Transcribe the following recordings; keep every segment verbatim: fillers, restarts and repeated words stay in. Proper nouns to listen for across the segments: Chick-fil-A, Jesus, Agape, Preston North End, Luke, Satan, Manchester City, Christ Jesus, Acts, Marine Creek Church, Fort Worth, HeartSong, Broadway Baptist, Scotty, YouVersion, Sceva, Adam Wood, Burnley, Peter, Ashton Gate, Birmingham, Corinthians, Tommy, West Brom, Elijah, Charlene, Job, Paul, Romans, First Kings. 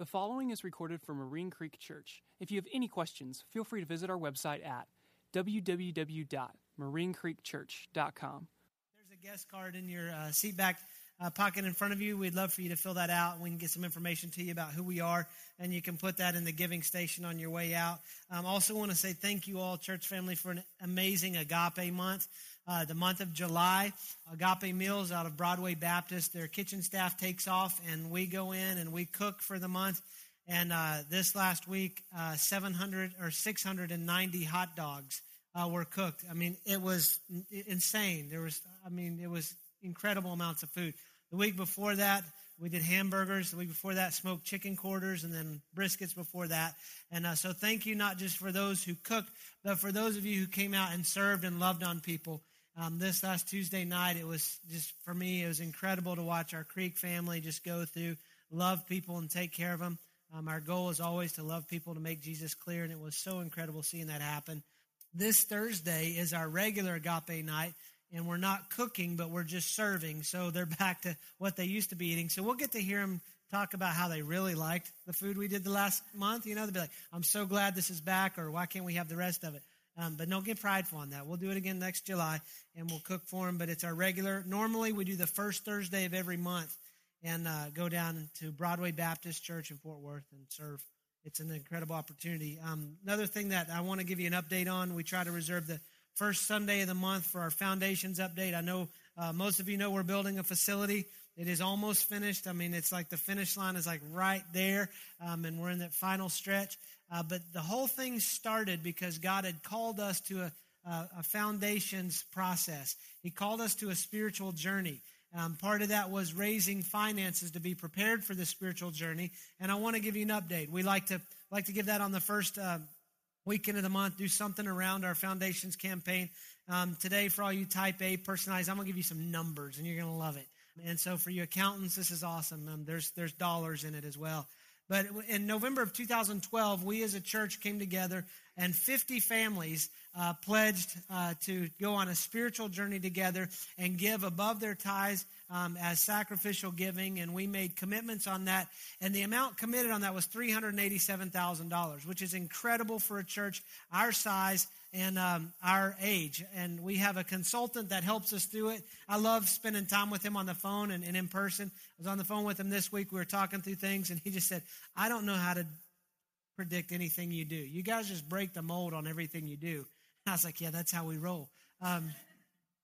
The following is recorded from Marine Creek Church. If you have any questions, feel free to visit our website at w w w dot marine creek church dot com. There's a guest card in your uh, seat back uh, pocket in front of you. We'd love for you to fill that out. We can get some information to you about who we are, and you can put that in the giving station on your way out. I um, also want to say thank you all, church family, for an amazing Agape month. Uh, the month of July, Agape Meals out of Broadway Baptist. Their kitchen staff takes off, and we go in and we cook for the month. And uh, this last week, uh, seven hundred or six hundred ninety hot dogs uh, were cooked. I mean, it was insane. There was, I mean, it was incredible amounts of food. The week before that, we did hamburgers. The week before that, smoked chicken quarters, and then briskets before that. And uh, so thank you not just for those who cooked, but for those of you who came out and served and loved on people. Um, this last Tuesday night, it was just, for me, it was incredible to watch our Creek family just go through, love people and take care of them. Um, our goal is always to love people, to make Jesus clear, and it was so incredible seeing that happen. This Thursday is our regular Agape night, and we're not cooking, but we're just serving. So they're back to what they used to be eating. So we'll get to hear them talk about how they really liked the food we did the last month. You know, they'll be like, I'm so glad this is back, or why can't we have the rest of it? Um, but don't get prideful on that. We'll do it again next July, and we'll cook for them. But it's our regular. Normally, we do the first Thursday of every month and uh, go down to Broadway Baptist Church in Fort Worth and serve. It's an incredible opportunity. Um, another thing that I want to give you an update on, we try to reserve the first Sunday of the month for our foundations update. I know uh, most of you know we're building a facility. It is almost finished. I mean, it's like the finish line is like right there, um, and we're in that final stretch. Uh, but the whole thing started because God had called us to a, a, a foundations process. He called us to a spiritual journey. Um, part of that was raising finances to be prepared for the spiritual journey. And I want to give you an update. We like to like to give that on the first uh, weekend of the month, do something around our foundations campaign. Um, today, for all you type A personalized, I'm going to give you some numbers, and you're going to love it. And so for you accountants, this is awesome. Um, there's there's dollars in it as well. But in November of two thousand twelve, we as a church came together, and fifty families uh, pledged uh, to go on a spiritual journey together and give above their tithes um, as sacrificial giving, and we made commitments on that. And the amount committed on that was three hundred eighty-seven thousand dollars, which is incredible for a church our size and um, our age. And we have a consultant that helps us through it. I love spending time with him on the phone and, and in person. I was on the phone with him this week. We were talking through things, and he just said, I don't know how to predict anything you do. You guys just break the mold on everything you do. And I was like, yeah, that's how we roll. Um,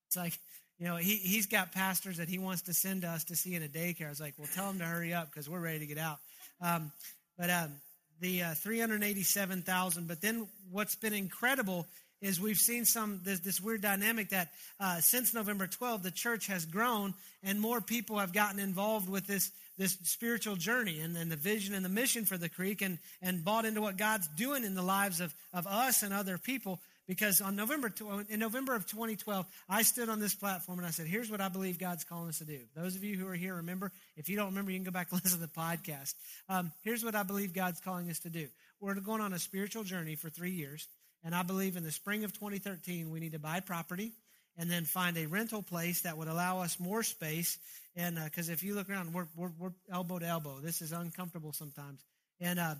it's like, you know, he, he's got pastors that he wants to send us to see in a daycare. I was like, well, tell him to hurry up because we're ready to get out. Um, but um, the uh, three hundred eighty-seven thousand dollars, but then what's been incredible is we've seen some this, this weird dynamic that uh, since November twelfth, the church has grown and more people have gotten involved with this this spiritual journey and, and the vision and the mission for the Creek and, and bought into what God's doing in the lives of, of us and other people. Because on November in November of twenty twelve, I stood on this platform and I said, here's what I believe God's calling us to do. Those of you who are here, remember. If you don't remember, you can go back and listen to the podcast. Um, here's what I believe God's calling us to do. We're going on a spiritual journey for three years. And I believe in the spring of twenty thirteen, we need to buy property and then find a rental place that would allow us more space. And because uh, if you look around, we're, we're, we're elbow to elbow. This is uncomfortable sometimes. And uh,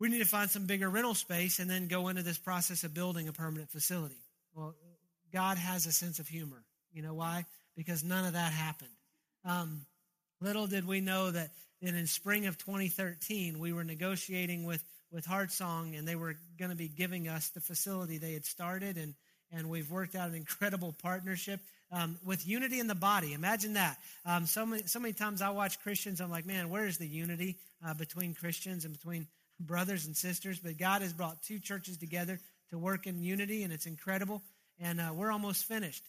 we need to find some bigger rental space and then go into this process of building a permanent facility. Well, God has a sense of humor. You know why? Because none of that happened. Um, little did we know that and in spring of twenty thirteen, we were negotiating with, with HeartSong, and they were going to be giving us the facility they had started, and, and we've worked out an incredible partnership um, with unity in the body. Imagine that. Um, so, many, so many times I watch Christians, I'm like, man, where is the unity uh, between Christians and between brothers and sisters? But God has brought two churches together to work in unity, and it's incredible, and uh, we're almost finished.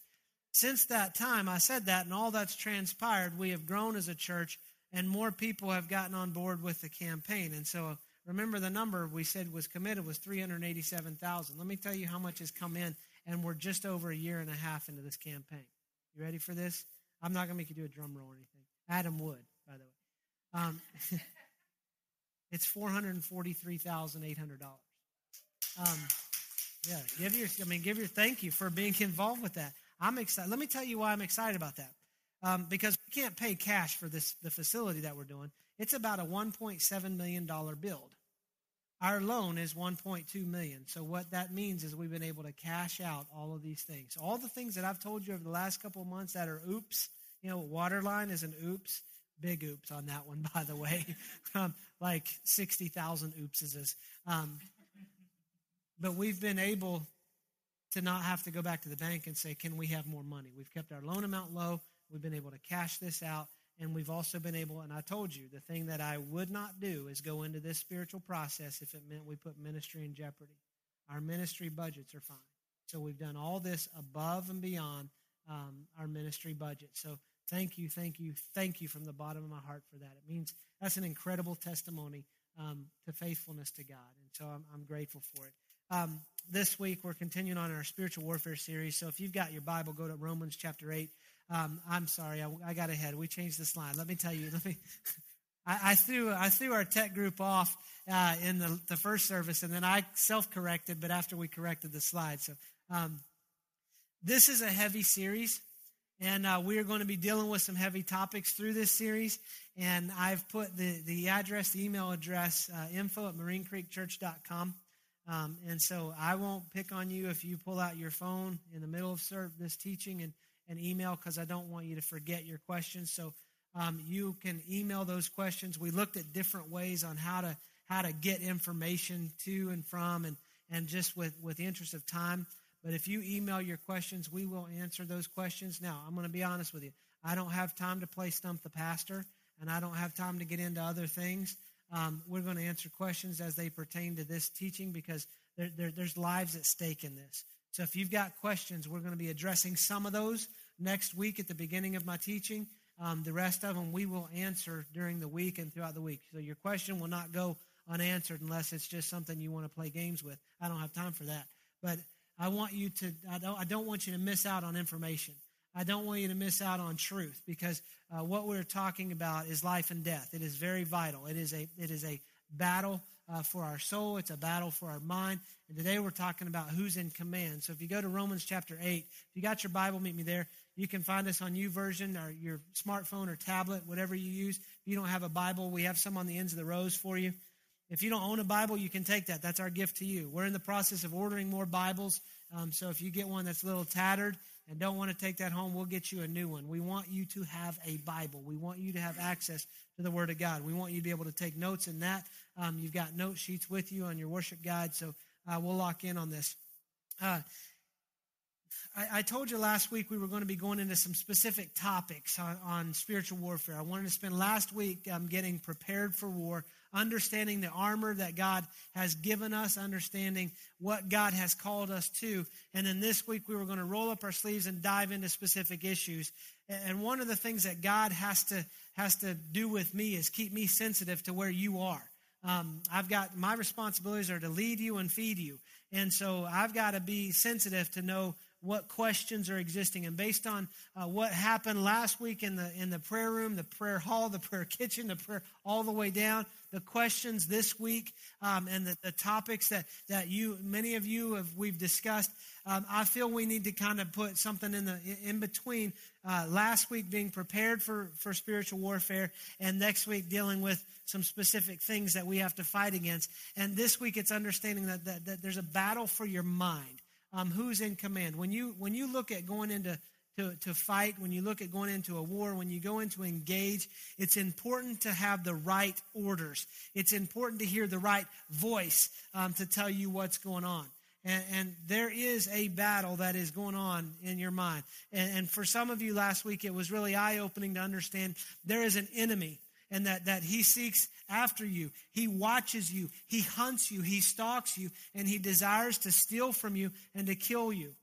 Since that time, I said that, and all that's transpired, we have grown as a church, and more people have gotten on board with the campaign. And so remember the number we said was committed was three hundred eighty-seven thousand dollars. Let me tell you how much has come in, and we're just over a year and a half into this campaign. You ready for this? I'm not going to make you do a drum roll or anything. Adam Wood, by the way. Um, it's four hundred forty-three thousand eight hundred dollars. Um, yeah, give your, I mean, give your thank you for being involved with that. I'm excited. Let me tell you why I'm excited about that. Um, because we can't pay cash for this the facility that we're doing. It's about a one point seven million dollars build. Our loan is one point two million dollars. So what that means is we've been able to cash out all of these things. All the things that I've told you over the last couple of months that are oops, you know, Waterline is an oops, big oops on that one, by the way, um, like sixty thousand oopses. Um, but we've been able to not have to go back to the bank and say, can we have more money? We've kept our loan amount low. We've been able to cash this out. And we've also been able, and I told you, the thing that I would not do is go into this spiritual process if it meant we put ministry in jeopardy. Our ministry budgets are fine. So we've done all this above and beyond um, our ministry budget. So thank you, thank you, thank you from the bottom of my heart for that. It means that's an incredible testimony um, to faithfulness to God. And so I'm, I'm grateful for it. Um, this week we're continuing on our spiritual warfare series. So if you've got your Bible, go to Romans chapter eight. Um, I'm sorry, I, I got ahead. We changed the slide. Let me tell you. Let me. I, I threw I threw our tech group off uh, in the, the first service, and then I self-corrected. But after we corrected the slide, so um, this is a heavy series, and uh, we are going to be dealing with some heavy topics through this series. And I've put the the address, the email address, uh, info at marine creek church dot com. Um, and so I won't pick on you if you pull out your phone in the middle of serve, this teaching and. an email, because I don't want you to forget your questions. So um, you can email those questions. We looked at different ways on how to how to get information to and from, and and just with, with the interest of time. But if you email your questions, we will answer those questions. Now, I'm going to be honest with you. I don't have time to play Stump the Pastor, and I don't have time to get into other things. Um, we're going to answer questions as they pertain to this teaching, because there, there, there's lives at stake in this. So if you've got questions, we're going to be addressing some of those next week at the beginning of my teaching. Um, the rest of them we will answer during the week and throughout the week. So your question will not go unanswered unless it's just something you want to play games with. I don't have time for that. But I want you to, I don't, I don't want you to miss out on information. I don't want you to miss out on truth, because uh, what we're talking about is life and death. It is very vital. It is a, it is a battle Uh, for our soul. It's a battle for our mind. And today we're talking about who's in command. So if you go to Romans chapter eight, if you got your Bible, meet me there. You can find us on YouVersion or your smartphone or tablet, whatever you use. If you don't have a Bible, we have some on the ends of the rows for you. If you don't own a Bible, you can take that. That's our gift to you. We're in the process of ordering more Bibles. Um, so if you get one that's a little tattered and don't want to take that home, we'll get you a new one. We want you to have a Bible. We want you to have access to the Word of God. We want you to be able to take notes in that. Um, you've got note sheets with you on your worship guide, so uh, we'll lock in on this. Uh, I, I told you last week we were going to be going into some specific topics on, on spiritual warfare. I wanted to spend last week um, getting prepared for war, understanding the armor that God has given us, understanding what God has called us to. And then this week we were going to roll up our sleeves and dive into specific issues. And one of the things that God has to has to do with me is keep me sensitive to where you are. Um, I've got, my responsibilities are to lead you and feed you. And so I've got to be sensitive to know what questions are existing. And based on uh, what happened last week in the in the prayer room, the prayer hall, the prayer kitchen, the prayer all the way down, the questions this week um, and the, the topics that, that you, many of you have, we've discussed, um, I feel we need to kind of put something in the in between uh, last week being prepared for, for spiritual warfare and next week dealing with some specific things that we have to fight against. And this week it's understanding that, that, that there's a battle for your mind. Um, who's in command? When you when you look at going into to, to fight, when you look at going into a war, when you go into engage, it's important to have the right orders. It's important to hear the right voice um, to tell you what's going on. And, and there is a battle that is going on in your mind. And, and for some of you last week, it was really eye-opening to understand there is an enemy, and that, that he seeks after you. He watches you. He hunts you. He stalks you. And he desires to steal from you and to kill you.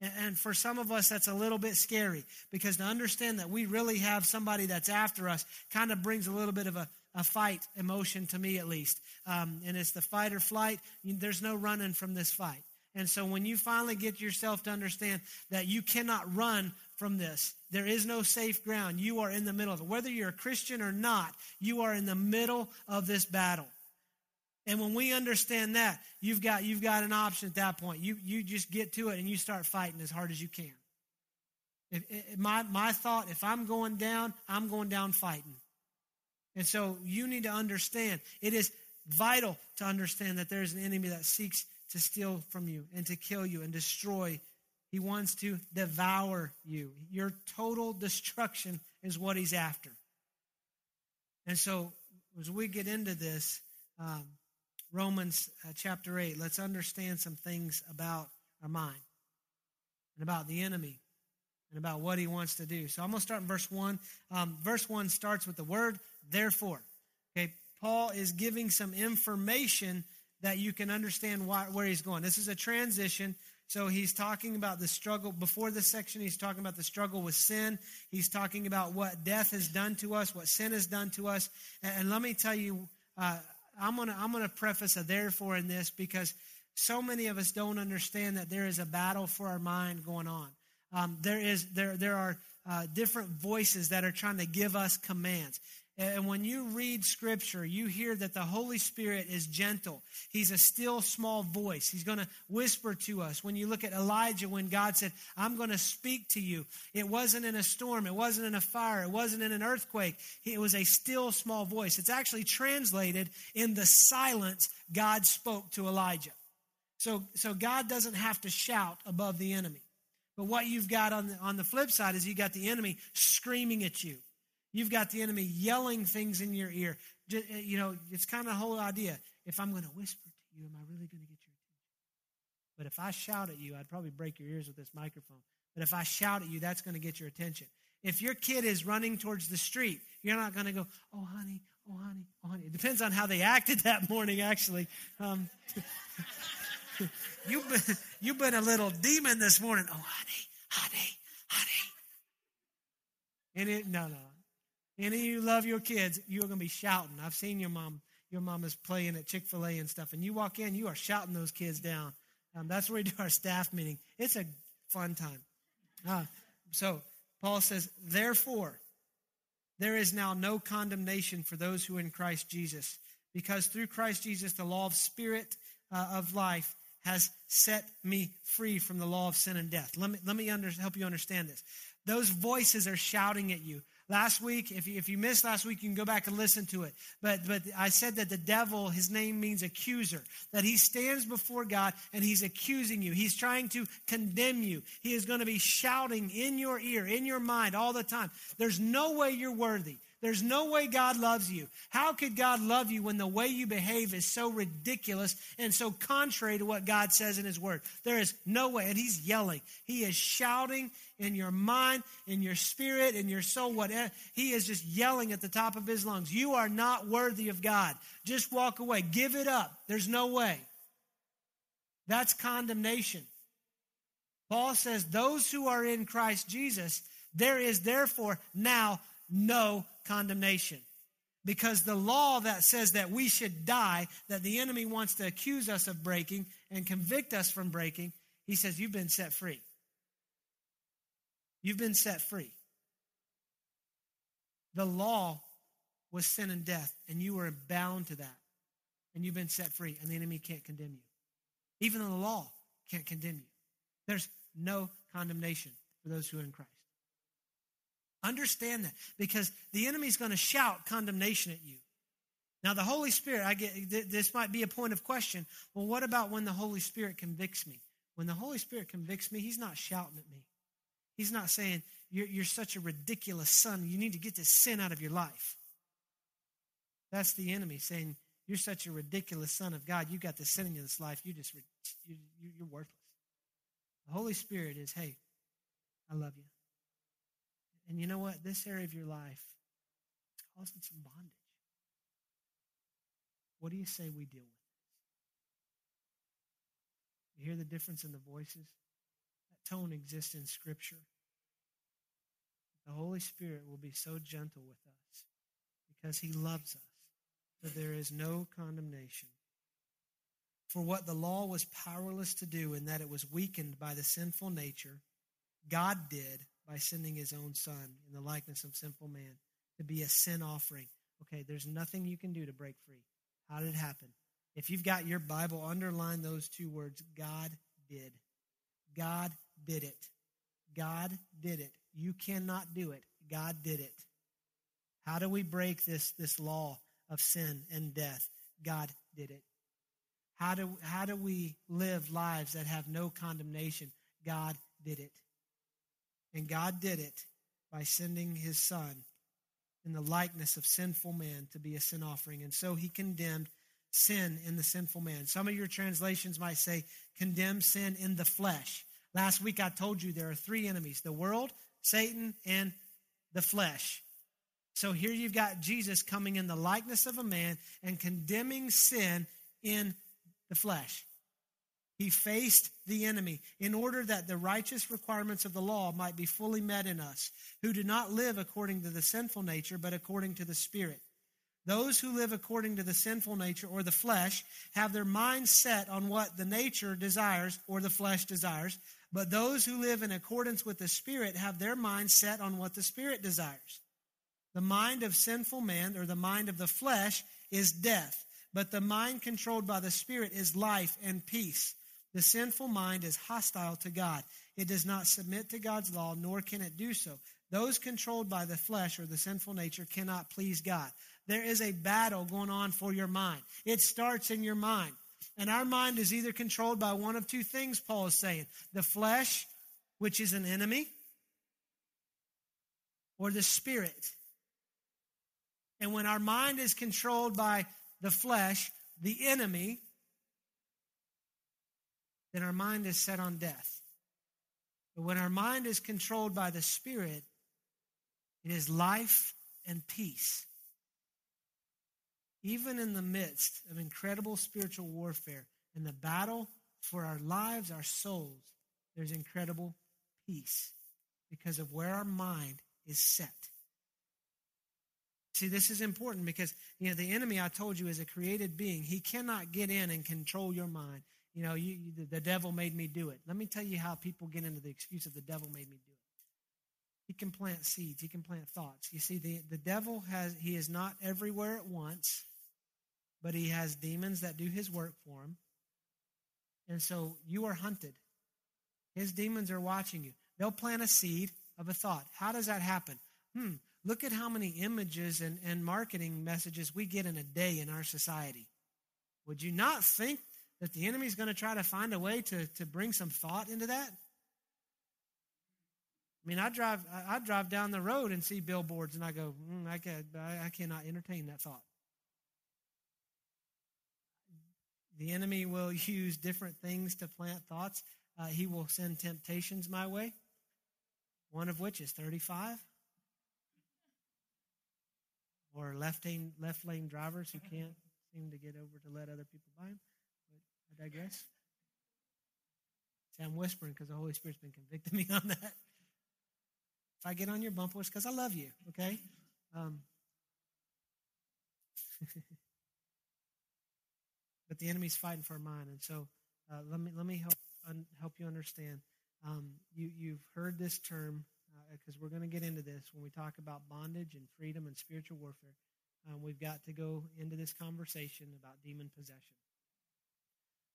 And, and for some of us, that's a little bit scary, because to understand that we really have somebody that's after us kind of brings a little bit of a, a fight emotion to me, at least. Um, and it's the fight or flight. There's no running from this fight. And so when you finally get yourself to understand that you cannot run from this, there is no safe ground. You are in the middle of it. Whether you're a Christian or not, you are in the middle of this battle. And when we understand that, you've got you've got an option at that point. You you just get to it and you start fighting as hard as you can. If, if my, my thought, if I'm going down, I'm going down fighting. And so you need to understand, it is vital to understand that there is an enemy that seeks to steal from you and to kill you and destroy. He wants to devour you. Your total destruction is what he's after. And so as we get into this, um, Romans uh, chapter eight, let's understand some things about our mind and about the enemy and about what he wants to do. So I'm going to start in verse one. Um, verse one starts with the word, therefore. Okay, Paul is giving some information that you can understand why, where he's going. This is a transition. So he's talking about the struggle. Before this section, he's talking about the struggle with sin. He's talking about what death has done to us, what sin has done to us. And, and let me tell you, uh, I'm going to I'm going to preface a therefore in this because so many of us don't understand that there is a battle for our mind going on. Um, there is there there are uh, different voices that are trying to give us commands. And when you read Scripture, you hear that the Holy Spirit is gentle. He's a still, small voice. He's going to whisper to us. When you look at Elijah, when God said, I'm going to speak to you, it wasn't in a storm. It wasn't in a fire. It wasn't in an earthquake. It was a still, small voice. It's actually translated in the silence God spoke to Elijah. So, so God doesn't have to shout above the enemy. But what you've got on the, on the flip side is you got the enemy screaming at you. You've got the enemy yelling things in your ear. You know, it's kind of the whole idea. If I'm going to whisper to you, am I really going to get your attention? But if I shout at you, I'd probably break your ears with this microphone. But if I shout at you, that's going to get your attention. If your kid is running towards the street, you're not going to go, oh, honey, oh, honey, oh, honey. It depends on how they acted that morning, actually. Um, you've been, you've been a little demon this morning. Oh, honey, honey, honey. And it, no, no. Any of you love your kids, you're going to be shouting. I've seen your mom. Your mom is playing at Chick-fil-A and stuff. And you walk in, you are shouting those kids down. Um, that's where we do our staff meeting. It's a fun time. Uh, so Paul says, therefore, there is now no condemnation for those who are in Christ Jesus, because through Christ Jesus, the law of spirit uh, of life has set me free from the law of sin and death. Let me, let me under, help you understand this. Those voices are shouting at you. Last week, if you, if you missed last week, you can go back and listen to it. But but I said that the devil, his name means accuser, that he stands before God and he's accusing you. He's trying to condemn you. He is going to be shouting in your ear, in your mind all the time. There's no way you're worthy. There's no way God loves you. How could God love you when the way you behave is so ridiculous and so contrary to what God says in his word? There is no way. And he's yelling. He is shouting in your mind, in your spirit, in your soul, whatever. He is just yelling at the top of his lungs. You are not worthy of God. Just walk away. Give it up. There's no way. That's condemnation. Paul says, those who are in Christ Jesus, there is therefore now no condemnation, because the law that says that we should die, that the enemy wants to accuse us of breaking and convict us from breaking, he says, you've been set free. You've been set free. The law was sin and death, and you were bound to that, and you've been set free, and the enemy can't condemn you. Even the law can't condemn you. There's no condemnation for those who are in Christ. Understand that, because the enemy's going to shout condemnation at you. Now, the Holy Spirit, I get th- this might be a point of question. Well, what about when the Holy Spirit convicts me? When the Holy Spirit convicts me, he's not shouting at me. He's not saying, you're, you're such a ridiculous son. You need to get this sin out of your life. That's the enemy saying, you're such a ridiculous son of God. You got the sin in this life. You just, you're, you're worthless. The Holy Spirit is, hey, I love you. And you know what? This area of your life is causing some bondage. What do you say we deal with? You hear the difference in the voices? That tone exists in Scripture. The Holy Spirit will be so gentle with us because he loves us that there is no condemnation for what the law was powerless to do, in that it was weakened by the sinful nature. God did, by sending his own son in the likeness of sinful man to be a sin offering. Okay, there's nothing you can do to break free. How did it happen? If you've got your Bible, underline those two words, God did. God did it. God did it. You cannot do it. God did it. How do we break this, this law of sin and death? God did it. How do, how do we live lives that have no condemnation? God did it. And God did it by sending his son in the likeness of sinful man to be a sin offering. And so he condemned sin in the sinful man. Some of your translations might say, condemn sin in the flesh. Last week I told you there are three enemies, the world, Satan, and the flesh. So here you've got Jesus coming in the likeness of a man and condemning sin in the flesh. He faced the enemy in order that the righteous requirements of the law might be fully met in us, who do not live according to the sinful nature, but according to the Spirit. Those who live according to the sinful nature or the flesh have their mind set on what the nature desires or the flesh desires, but those who live in accordance with the Spirit have their mind set on what the Spirit desires. The mind of sinful man or the mind of the flesh is death, but the mind controlled by the Spirit is life and peace. The sinful mind is hostile to God. It does not submit to God's law, nor can it do so. Those controlled by the flesh or the sinful nature cannot please God. There is a battle going on for your mind. It starts in your mind. And our mind is either controlled by one of two things, Paul is saying. The flesh, which is an enemy, or the Spirit. And when our mind is controlled by the flesh, the enemy, then our mind is set on death. But when our mind is controlled by the Spirit, it is life and peace. Even in the midst of incredible spiritual warfare and the battle for our lives, our souls, there's incredible peace because of where our mind is set. See, this is important because, you know, the enemy, I told you, is a created being. He cannot get in and control your mind. You know, you, you, the devil made me do it. Let me tell you how people get into the excuse of the devil made me do it. He can plant seeds. He can plant thoughts. You see, the, the devil has, he is not everywhere at once, but he has demons that do his work for him. And so you are hunted. His demons are watching you. They'll plant a seed of a thought. How does that happen? Hmm, look at how many images and, and marketing messages we get in a day in our society. Would you not think that the enemy's going to try to find a way to, to bring some thought into that? I mean, I drive I drive down the road and see billboards, and I go, mm, I, can, I cannot entertain that thought. The enemy will use different things to plant thoughts. Uh, he will send temptations my way, one of which is thirty-five, or left lane, left lane drivers who can't seem to get over to let other people by them. I digress. See, I'm whispering because the Holy Spirit's been convicting me on that. If I get on your bumper, it's because I love you, okay? Um, but the enemy's fighting for our mind, and so uh, let me let me help un, help you understand. Um, you you've heard this term because uh, we're going to get into this when we talk about bondage and freedom and spiritual warfare. Um, we've got to go into this conversation about demon possession.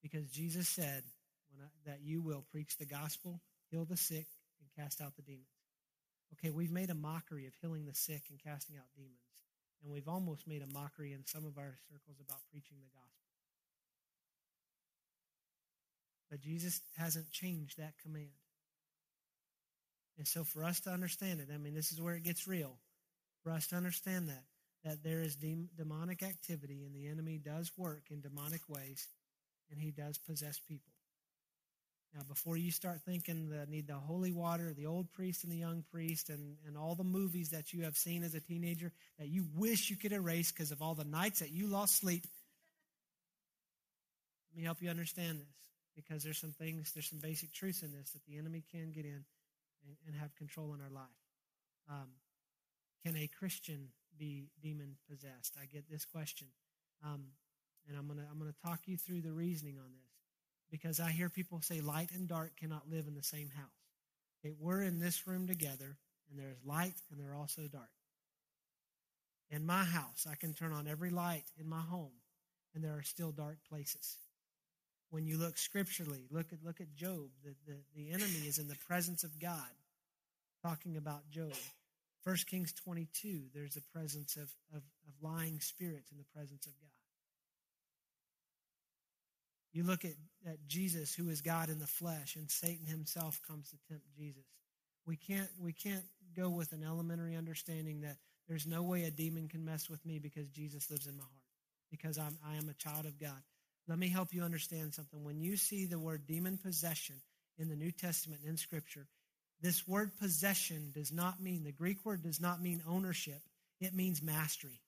Because Jesus said when I, that you will preach the gospel, heal the sick, and cast out the demons. Okay, we've made a mockery of healing the sick and casting out demons. And we've almost made a mockery in some of our circles about preaching the gospel. But Jesus hasn't changed that command. And so for us to understand it, I mean, this is where it gets real. For us to understand that, that there is de- demonic activity and the enemy does work in demonic ways. And he does possess people. Now, before you start thinking that need the holy water, the old priest and the young priest, and, and all the movies that you have seen as a teenager that you wish you could erase because of all the nights that you lost sleep, let me help you understand this because there's some things, there's some basic truths in this that the enemy can get in and, and have control in our life. Um, can a Christian be demon-possessed? I get this question. Um And I'm gonna I'm gonna talk you through the reasoning on this, because I hear people say light and dark cannot live in the same house. Okay, we're in this room together, and there's light and there's also dark. In my house, I can turn on every light in my home, and there are still dark places. When you look scripturally, look at look at Job. The the, the enemy is in the presence of God, talking about Job. First Kings twenty-two, there's the presence of, of, of lying spirits in the presence of God. You look at, at Jesus, who is God in the flesh, and Satan himself comes to tempt Jesus. We can't, we can't go with an elementary understanding that there's no way a demon can mess with me because Jesus lives in my heart, because I'm, I am a child of God. Let me help you understand something. When you see the word demon possession in the New Testament and in Scripture, this word possession does not mean, the Greek word does not mean ownership. It means mastery,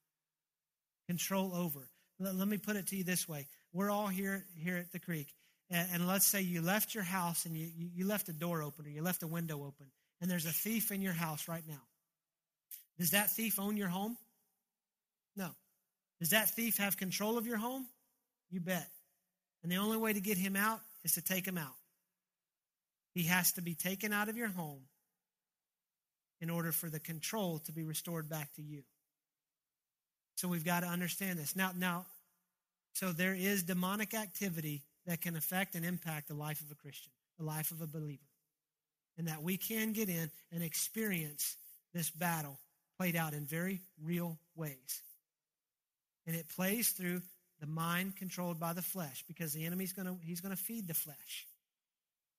control over. Let, let me put it to you this way. We're all here, here at the Creek, and, and let's say you left your house and you, you left a door open or you left a window open, and there's a thief in your house right now. Does that thief own your home? No. Does that thief have control of your home? You bet. And the only way to get him out is to take him out. He has to be taken out of your home in order for the control to be restored back to you. So we've got to understand this. Now, now, so there is demonic activity that can affect and impact the life of a Christian, the life of a believer, and that we can get in and experience this battle played out in very real ways. And it plays through the mind controlled by the flesh, because the enemy's going to, he's going to feed the flesh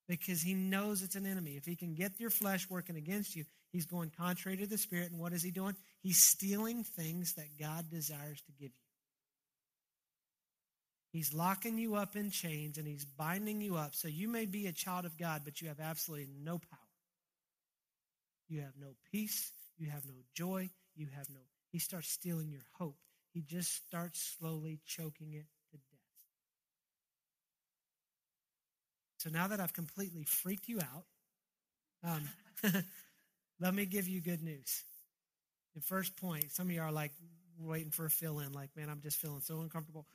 because he knows it's an enemy. If he can get your flesh working against you, he's going contrary to the Spirit. And what is he doing? He's stealing things that God desires to give you. He's locking you up in chains and he's binding you up. So you may be a child of God, but you have absolutely no power. You have no peace. You have no joy. You have no, he starts stealing your hope. He just starts slowly choking it to death. So now that I've completely freaked you out, um, let me give you good news. The first point, some of you are like waiting for a fill-in, like, man, I'm just feeling so uncomfortable.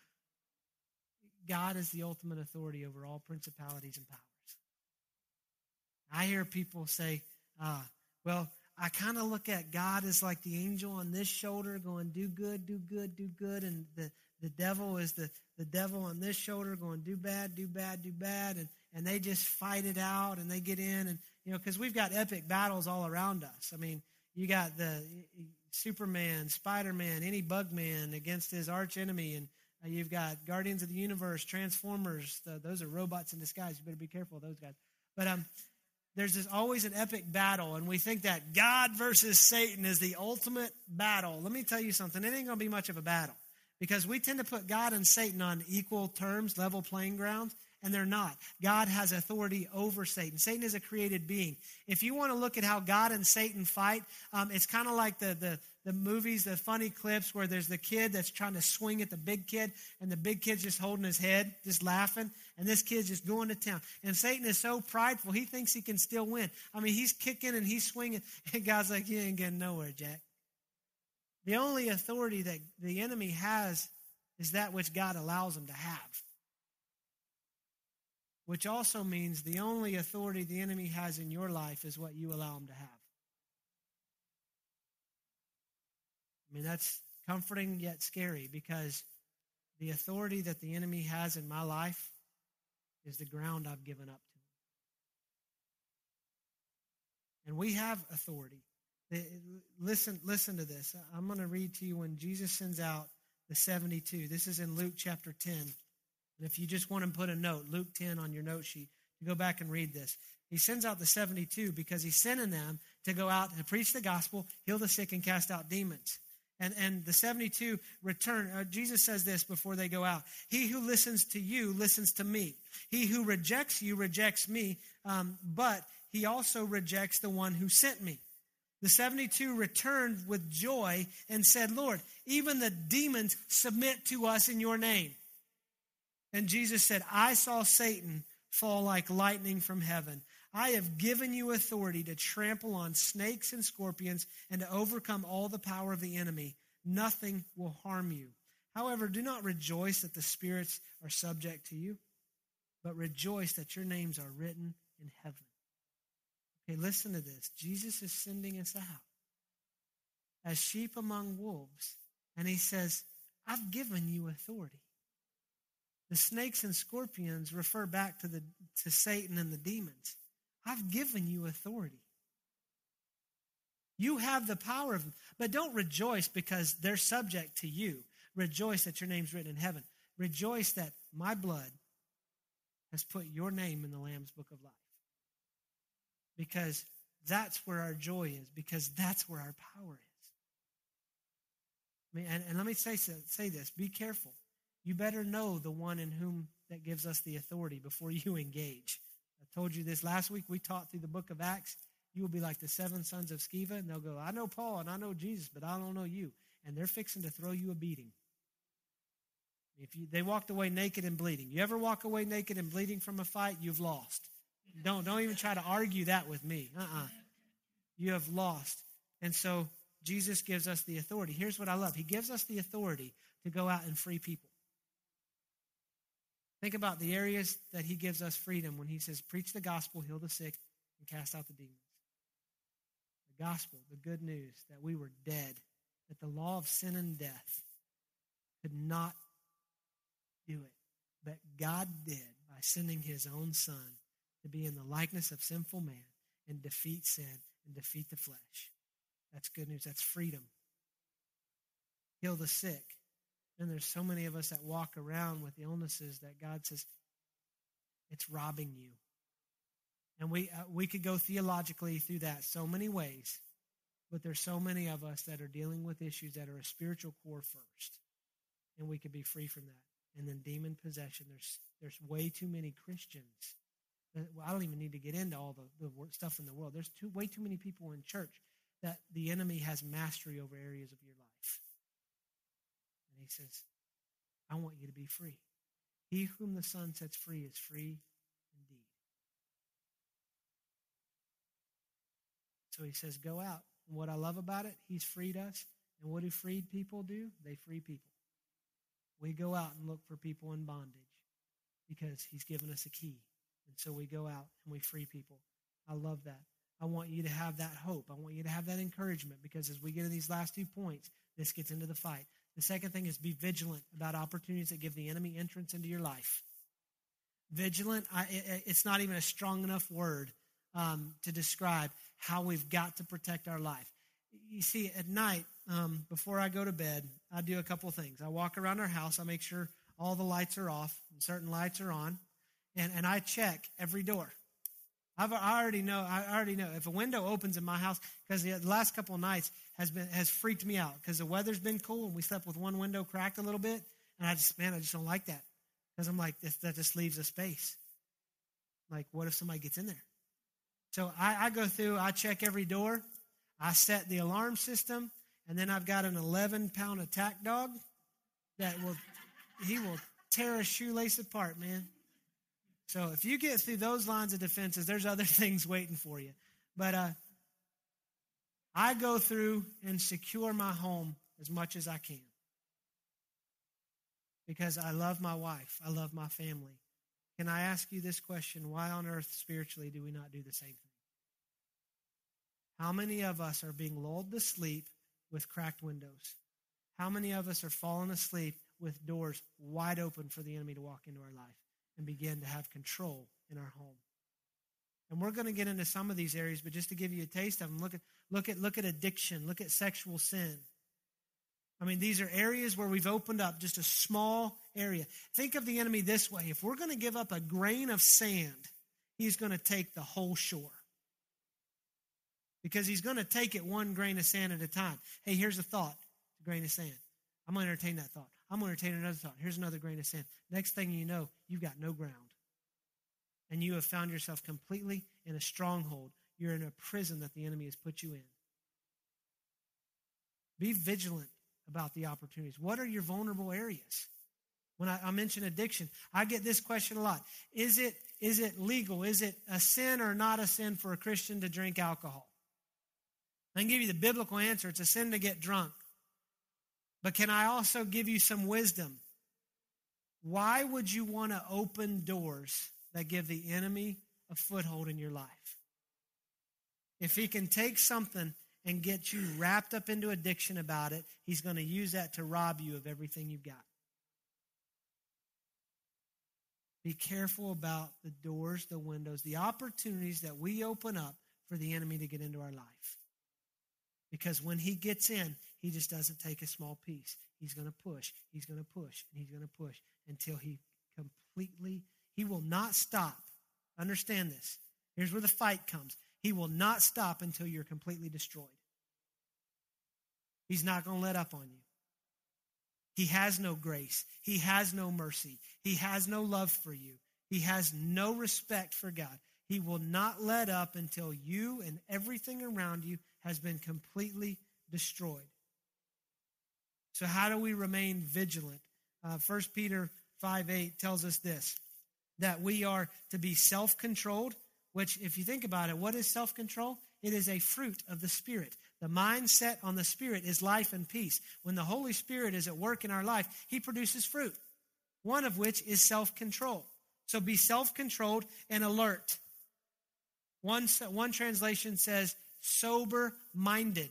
God is the ultimate authority over all principalities and powers. I hear people say, uh, well, I kind of look at God as like the angel on this shoulder going, do good, do good, do good. And the, the devil is the, the devil on this shoulder going, do bad, do bad, do bad. And, and they just fight it out and they get in. And, you know, because we've got epic battles all around us. I mean, you got the Superman, Spider-Man, any bug man against his arch enemy. And you've got Guardians of the Universe, Transformers. The, those are robots in disguise. You better be careful of those guys. But, um, There's this, always an epic battle, and we think that God versus Satan is the ultimate battle. Let me tell you something. It ain't going to be much of a battle because we tend to put God and Satan on equal terms, level playing grounds, and they're not. God has authority over Satan. Satan is a created being. If you want to look at how God and Satan fight, um, it's kind of like the, the, the movies, the funny clips where there's the kid that's trying to swing at the big kid, and the big kid's just holding his head, just laughing, and this kid's just going to town. And Satan is so prideful, he thinks he can still win. I mean, he's kicking and he's swinging, and God's like, you ain't getting nowhere, Jack. The only authority that the enemy has is that which God allows him to have, which also means the only authority the enemy has in your life is what you allow him to have. I mean, that's comforting yet scary, because the authority that the enemy has in my life is the ground I've given up to. And we have authority. Listen, listen to this. I'm going to read to you when Jesus sends out the seventy-two. This is in Luke chapter ten. And if you just want to put a note, Luke ten on your note sheet, you go back and read this. He sends out the seventy-two because he's sending them to go out and preach the gospel, heal the sick, and cast out demons. And, and the seventy-two return. Uh, Jesus says this before they go out. He who listens to you listens to me. He who rejects you rejects me, um, but he also rejects the one who sent me. The seventy-two returned with joy and said, Lord, even the demons submit to us in your name. And Jesus said, I saw Satan fall like lightning from heaven. I have given you authority to trample on snakes and scorpions and to overcome all the power of the enemy. Nothing will harm you. However, do not rejoice that the spirits are subject to you, but rejoice that your names are written in heaven. Okay, listen to this. Jesus is sending us out as sheep among wolves, and he says, I've given you authority. The snakes and scorpions refer back to the to Satan and the demons. I've given you authority. You have the power of them. But don't rejoice because they're subject to you. Rejoice that your name's written in heaven. Rejoice that my blood has put your name in the Lamb's book of life. Because that's where our joy is. Because that's where our power is. I mean, and, and let me say, say this. Be careful. You better know the one in whom that gives us the authority before you engage. I told you this last week. We taught through the book of Acts. You will be like the seven sons of Sceva, and they'll go, I know Paul and I know Jesus, but I don't know you. And they're fixing to throw you a beating. If you, they walked away naked and bleeding. You ever walk away naked and bleeding from a fight, you've lost. Don't, don't even try to argue that with me. Uh-uh. You have lost. And so Jesus gives us the authority. Here's what I love. He gives us the authority to go out and free people. Think about the areas that he gives us freedom when he says, preach the gospel, heal the sick, and cast out the demons. The gospel, the good news that we were dead, that the law of sin and death could not do it. But God did by sending his own son to be in the likeness of sinful man and defeat sin and defeat the flesh. That's good news. That's freedom. Heal the sick. And there's so many of us that walk around with illnesses that God says, it's robbing you. And we uh, we could go theologically through that so many ways, but there's so many of us that are dealing with issues that are a spiritual core first, and we could be free from that. And then demon possession, there's there's way too many Christians. Well, I don't even need to get into all the, the stuff in the world. There's too, way too many people in church that the enemy has mastery over areas of your life. And he says, I want you to be free. He whom the Son sets free is free indeed. So he says, go out. And what I love about it, he's freed us. And what do freed people do? They free people. We go out and look for people in bondage because he's given us a key. And so we go out and we free people. I love that. I want you to have that hope. I want you to have that encouragement because as we get to these last two points, this gets into the fight. The second thing is be vigilant about opportunities that give the enemy entrance into your life. Vigilant, I, it, it's not even a strong enough word. Um, to describe how we've got to protect our life. You see, at night, um, before I go to bed, I do a couple things. I walk around our house. I make sure all the lights are off and certain lights are on, and, and I check every door. I've, I already know. I already know if a window opens in my house because the last couple of nights has been has freaked me out because the weather's been cool and we slept with one window cracked a little bit, and I just man, I just don't like that because I'm like this, that just leaves a space. Like, what if somebody gets in there? So I, I go through, I check every door, I set the alarm system, and then I've got an eleven-pound attack dog that will, he will tear a shoelace apart, man. So if you get through those lines of defenses, there's other things waiting for you. But uh, I go through and secure my home as much as I can because I love my wife, I love my family. Can I ask you this question? Why on earth spiritually do we not do the same thing? How many of us are being lulled to sleep with cracked windows? How many of us are falling asleep with doors wide open for the enemy to walk into our life and begin to have control in our home? And we're going to get into some of these areas, but just to give you a taste of them, look at look at look at addiction, look at sexual sin. I mean, these are areas where we've opened up just a small area. Think of the enemy this way. If we're going to give up a grain of sand, he's going to take the whole shore. Because he's going to take it one grain of sand at a time. Hey, here's a thought, a grain of sand. I'm going to entertain that thought. I'm going to entertain another thought. Here's another grain of sand. Next thing you know, you've got no ground. And you have found yourself completely in a stronghold. You're in a prison that the enemy has put you in. Be vigilant about the opportunities. What are your vulnerable areas? When I, I mention addiction, I get this question a lot. Is it is it legal? Is it a sin or not a sin for a Christian to drink alcohol? I can give you the biblical answer. It's a sin to get drunk. But can I also give you some wisdom? Why would you want to open doors that give the enemy a foothold in your life? If he can take something and get you wrapped up into addiction about it, he's going to use that to rob you of everything you've got. Be careful about the doors, the windows, the opportunities that we open up for the enemy to get into our life. Because when he gets in, he just doesn't take a small piece. He's going to push, he's going to push, and he's going to push until he completely, he will not stop. Understand this. Here's where the fight comes. He will not stop until you're completely destroyed. He's not going to let up on you. He has no grace. He has no mercy. He has no love for you. He has no respect for God. He will not let up until you and everything around you has been completely destroyed. So how do we remain vigilant? Uh, First Peter five eight tells us this, that we are to be self-controlled, which if you think about it, what is self-control? It is a fruit of the Spirit. The mindset on the Spirit is life and peace. When the Holy Spirit is at work in our life, he produces fruit, one of which is self-control. So be self-controlled and alert. One, one translation says, sober-minded.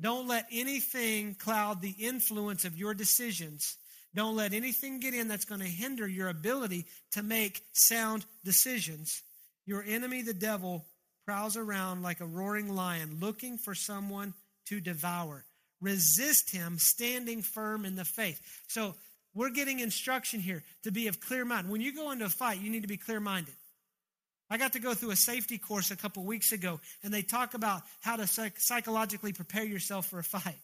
Don't let anything cloud the influence of your decisions. Don't let anything get in that's going to hinder your ability to make sound decisions. Your enemy, the devil, prowls around like a roaring lion looking for someone to devour. Resist him, standing firm in the faith. So we're getting instruction here to be of clear mind. When you go into a fight, you need to be clear-minded. I got to go through a safety course a couple weeks ago, and they talk about how to psych- psychologically prepare yourself for a fight.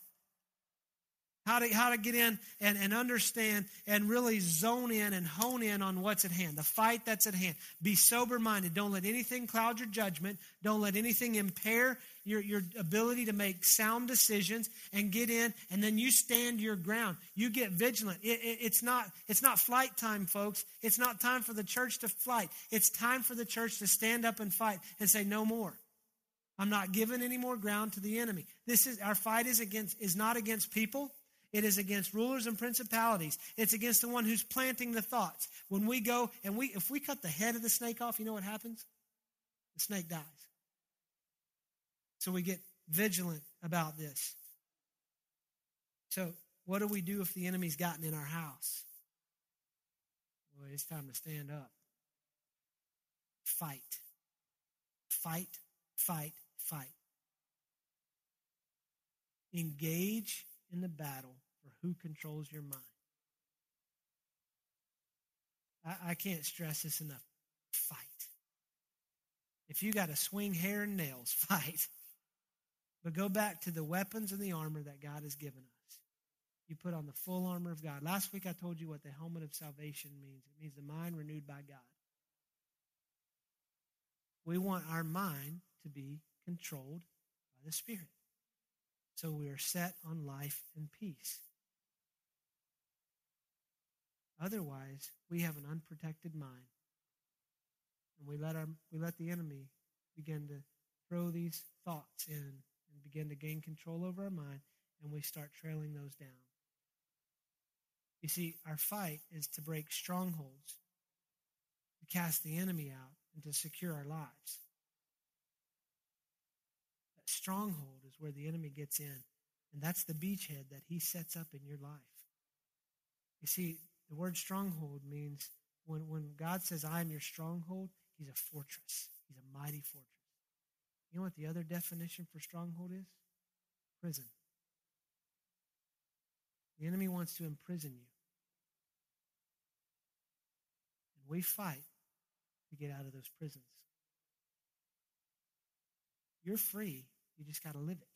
How to, how to get in and, and understand and really zone in and hone in on what's at hand, the fight that's at hand. Be sober-minded. Don't let anything cloud your judgment. Don't let anything impair your, your ability to make sound decisions and get in, and then you stand your ground. You get vigilant. It, it, it's not, it's not flight time, folks. It's not time for the church to flight. It's time for the church to stand up and fight and say, no more. I'm not giving any more ground to the enemy. This is our fight is against is not against people. It is against rulers and principalities. It's against the one who's planting the thoughts. When we go and we, if we cut the head of the snake off, you know what happens? The snake dies. So we get vigilant about this. So what do we do if the enemy's gotten in our house? Well, it's time to stand up. Fight. Fight, fight, fight. Engage in the battle. Who controls your mind? I, I can't stress this enough. Fight. If you got to swing hair and nails, fight. But go back to the weapons and the armor that God has given us. You put on the full armor of God. Last week I told you what the helmet of salvation means. It means the mind renewed by God. We want our mind to be controlled by the Spirit. So we are set on life and peace. Otherwise, we have an unprotected mind. And we let our we let the enemy begin to throw these thoughts in and begin to gain control over our mind, and we start trailing those down. You see, our fight is to break strongholds, to cast the enemy out, and to secure our lives. That stronghold is where the enemy gets in, and that's the beachhead that he sets up in your life. You see, the word stronghold means when, when God says, I am your stronghold, he's a fortress. He's a mighty fortress. You know what the other definition for stronghold is? Prison. The enemy wants to imprison you. And we fight to get out of those prisons. You're free. You just got to live it.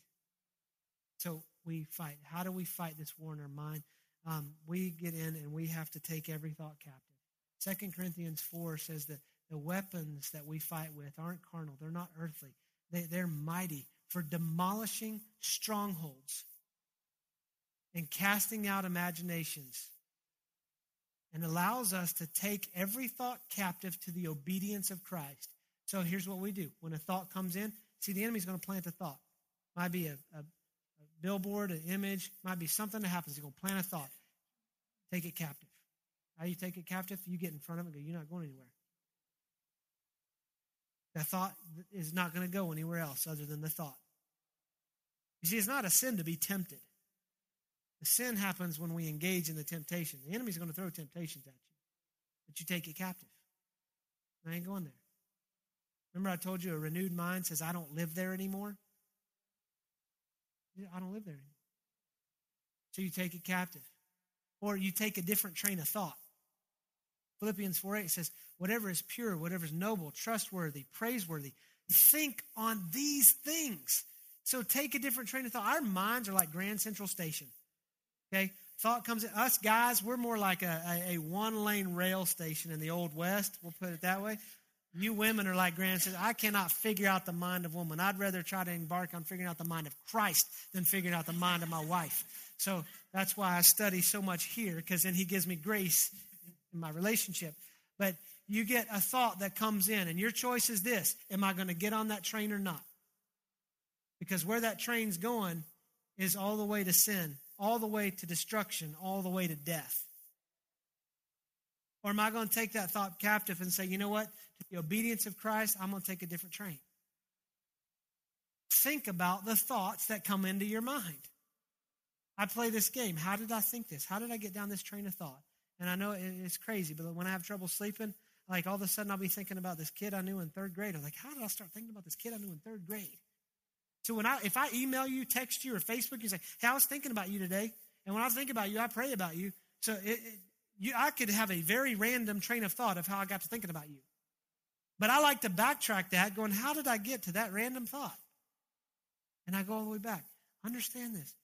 So we fight. How do we fight this war in our mind? Um, we get in and we have to take every thought captive. Second Corinthians four says that the weapons that we fight with aren't carnal. They're not earthly. They, they're mighty for demolishing strongholds and casting out imaginations, and allows us to take every thought captive to the obedience of Christ. So here's what we do. When a thought comes in, see, the enemy's going to plant a thought. Might be a, a billboard, an image, might be something that happens. He's going to plant a thought. Take it captive. How you take it captive? You get in front of it and go, you're not going anywhere. That thought is not going to go anywhere else other than the thought. You see, it's not a sin to be tempted. The sin happens when we engage in the temptation. The enemy's going to throw temptations at you, but you take it captive. I ain't going there. Remember I told you a renewed mind says, I don't live there anymore? I don't live there anymore. So you take it captive. Or you take a different train of thought. Philippians four eight says, whatever is pure, whatever is noble, trustworthy, praiseworthy, think on these things. So take a different train of thought. Our minds are like Grand Central Station. Okay? Thought comes at us guys, we're more like a, a, a one-lane rail station in the Old West. We'll put it that way. You women are like Grand Central. I cannot figure out the mind of woman. I'd rather try to embark on figuring out the mind of Christ than figuring out the mind of my wife. So that's why I study so much here, because then he gives me grace in my relationship. But you get a thought that comes in, and your choice is this: am I going to get on that train or not? Because where that train's going is all the way to sin, all the way to destruction, all the way to death. Or am I going to take that thought captive and say, you know what, to the obedience of Christ, I'm going to take a different train. Think about the thoughts that come into your mind. I play this game. How did I think this? How did I get down this train of thought? And I know it's crazy, but when I have trouble sleeping, like all of a sudden I'll be thinking about this kid I knew in third grade. I'm like, how did I start thinking about this kid I knew in third grade? So when I, if I email you, text you, or Facebook, you say, hey, I was thinking about you today. And when I was thinking about you, I pray about you. So it, it, you, I could have a very random train of thought of how I got to thinking about you. But I like to backtrack that, going, how did I get to that random thought? And I go all the way back. Understand this.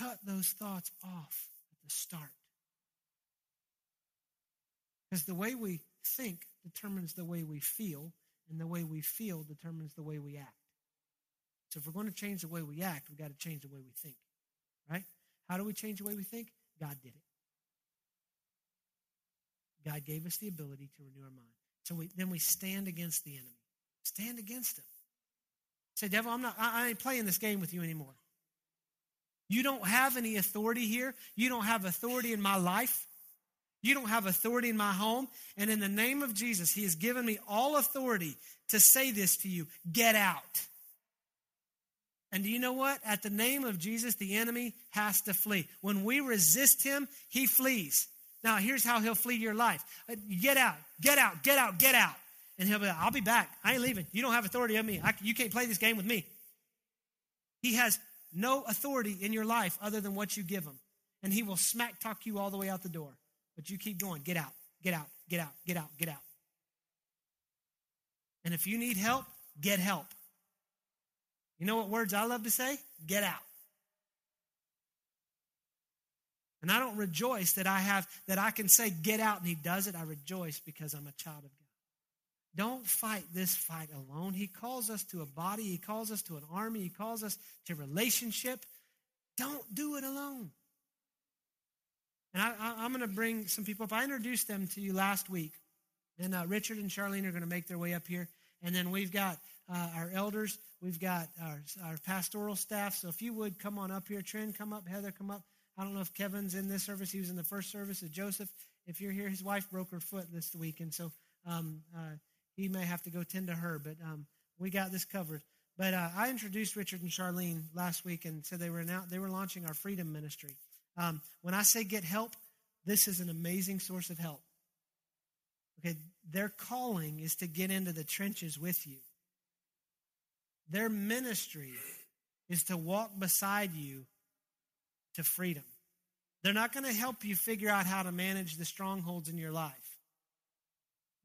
Cut those thoughts off at the start. Because the way we think determines the way we feel, and the way we feel determines the way we act. So if we're going to change the way we act, we've got to change the way we think, right? How do we change the way we think? God did it. God gave us the ability to renew our mind. So we, then we stand against the enemy. Stand against him. Say, devil, I'm not, I, I ain't playing this game with you anymore. You don't have any authority here. You don't have authority in my life. You don't have authority in my home. And in the name of Jesus, he has given me all authority to say this to you. Get out. And do you know what? At the name of Jesus, the enemy has to flee. When we resist him, he flees. Now, here's how he'll flee your life. Get out, get out, get out, get out. And he'll be like, I'll be back. I ain't leaving. You don't have authority on me. I, you can't play this game with me. He has no authority in your life other than what you give him. And he will smack talk you all the way out the door. But you keep going. Get out, get out, get out, get out, get out. And if you need help, get help. You know what words I love to say? Get out. And I don't rejoice that I have, that I can say get out and he does it. I rejoice because I'm a child of God. Don't fight this fight alone. He calls us to a body. He calls us to an army. He calls us to relationship. Don't do it alone. And I, I, I'm going to bring some people up. I introduced them to you last week. And uh, Richard and Charlene are going to make their way up here. And then we've got uh, our elders. We've got our, our pastoral staff. So if you would, come on up here. Trent, come up. Heather, come up. I don't know if Kevin's in this service. He was in the first service. Joseph, if you're here, his wife broke her foot this week. And so um, uh, he may have to go tend to her. But um, we got this covered. But uh, I introduced Richard and Charlene last week and said they were, now, they were launching our Freedom Ministry. Um, when I say get help, this is an amazing source of help. Okay, their calling is to get into the trenches with you. Their ministry is to walk beside you to freedom. They're not going to help you figure out how to manage the strongholds in your life.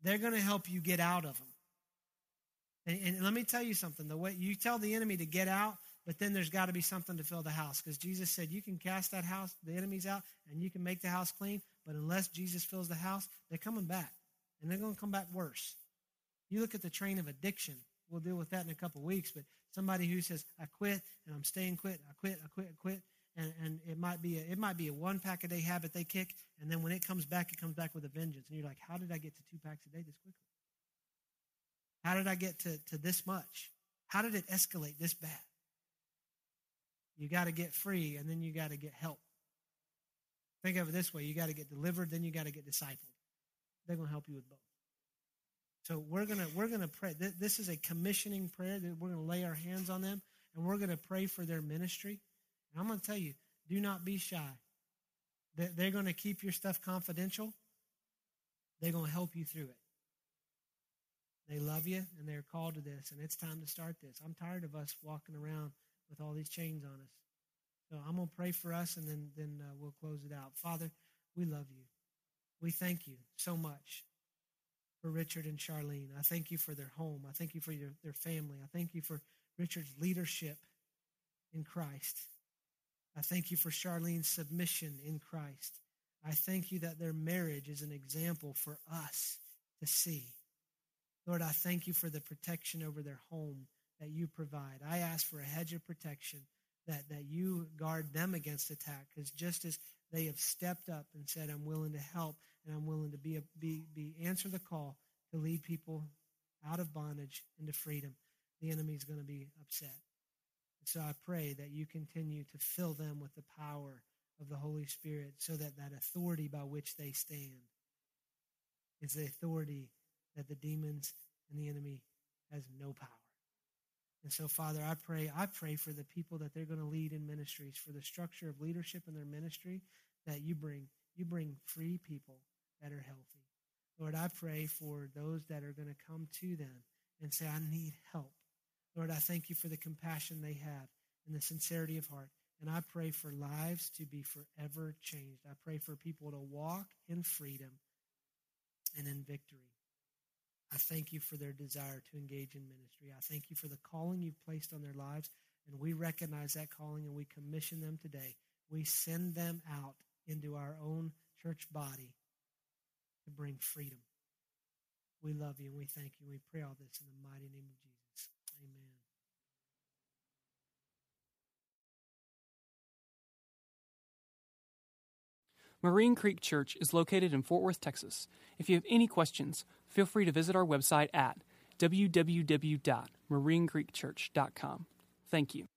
They're going to help you get out of them. And, and let me tell you something. The way you tell the enemy to get out, but then there's got to be something to fill the house, because Jesus said you can cast that house, the enemies out, and you can make the house clean, but unless Jesus fills the house, they're coming back, and they're going to come back worse. You look at the train of addiction. We'll deal with that in a couple weeks, but somebody who says, I quit, and I'm staying quit, I quit, I quit, I quit, and, and it might be a, it might be a one-pack-a-day habit they kick, and then when it comes back, it comes back with a vengeance, and you're like, how did I get to two packs a day this quickly? How did I get to, to this much? How did it escalate this bad? You got to get free, and then you got to get help. Think of it this way. You got to get delivered, then you got to get discipled. They're going to help you with both. So we're going to we're going to pray. This is a commissioning prayer that we're going to lay our hands on them, and we're going to pray for their ministry. And I'm going to tell you, do not be shy. They're going to keep your stuff confidential. They're going to help you through it. They love you, and they're called to this, and it's time to start this. I'm tired of us walking around with all these chains on us. So I'm going to pray for us, and then, then uh, we'll close it out. Father, we love you. We thank you so much for Richard and Charlene. I thank you for their home. I thank you for your, their family. I thank you for Richard's leadership in Christ. I thank you for Charlene's submission in Christ. I thank you that their marriage is an example for us to see. Lord, I thank you for the protection over their home that you provide. I ask for a hedge of protection that, that you guard them against attack, because just as they have stepped up and said, I'm willing to help and I'm willing to be, a, be, be answer the call to lead people out of bondage into freedom, the enemy's going to be upset. And so I pray that you continue to fill them with the power of the Holy Spirit, so that that authority by which they stand is the authority that the demons and the enemy has no power. And so, Father, I pray, I pray for the people that they're going to lead in ministries, for the structure of leadership in their ministry that you bring. You bring free people that are healthy. Lord, I pray for those that are going to come to them and say, I need help. Lord, I thank you for the compassion they have and the sincerity of heart. And I pray for lives to be forever changed. I pray for people to walk in freedom and in victory. I thank you for their desire to engage in ministry. I thank you for the calling you've placed on their lives, and we recognize that calling, and we commission them today. We send them out into our own church body to bring freedom. We love you, and we thank you. We pray all this in the mighty name of Jesus. Amen. Marine Creek Church is located in Fort Worth, Texas. If you have any questions, feel free to visit our website at w w w dot marine creek church dot com. Thank you.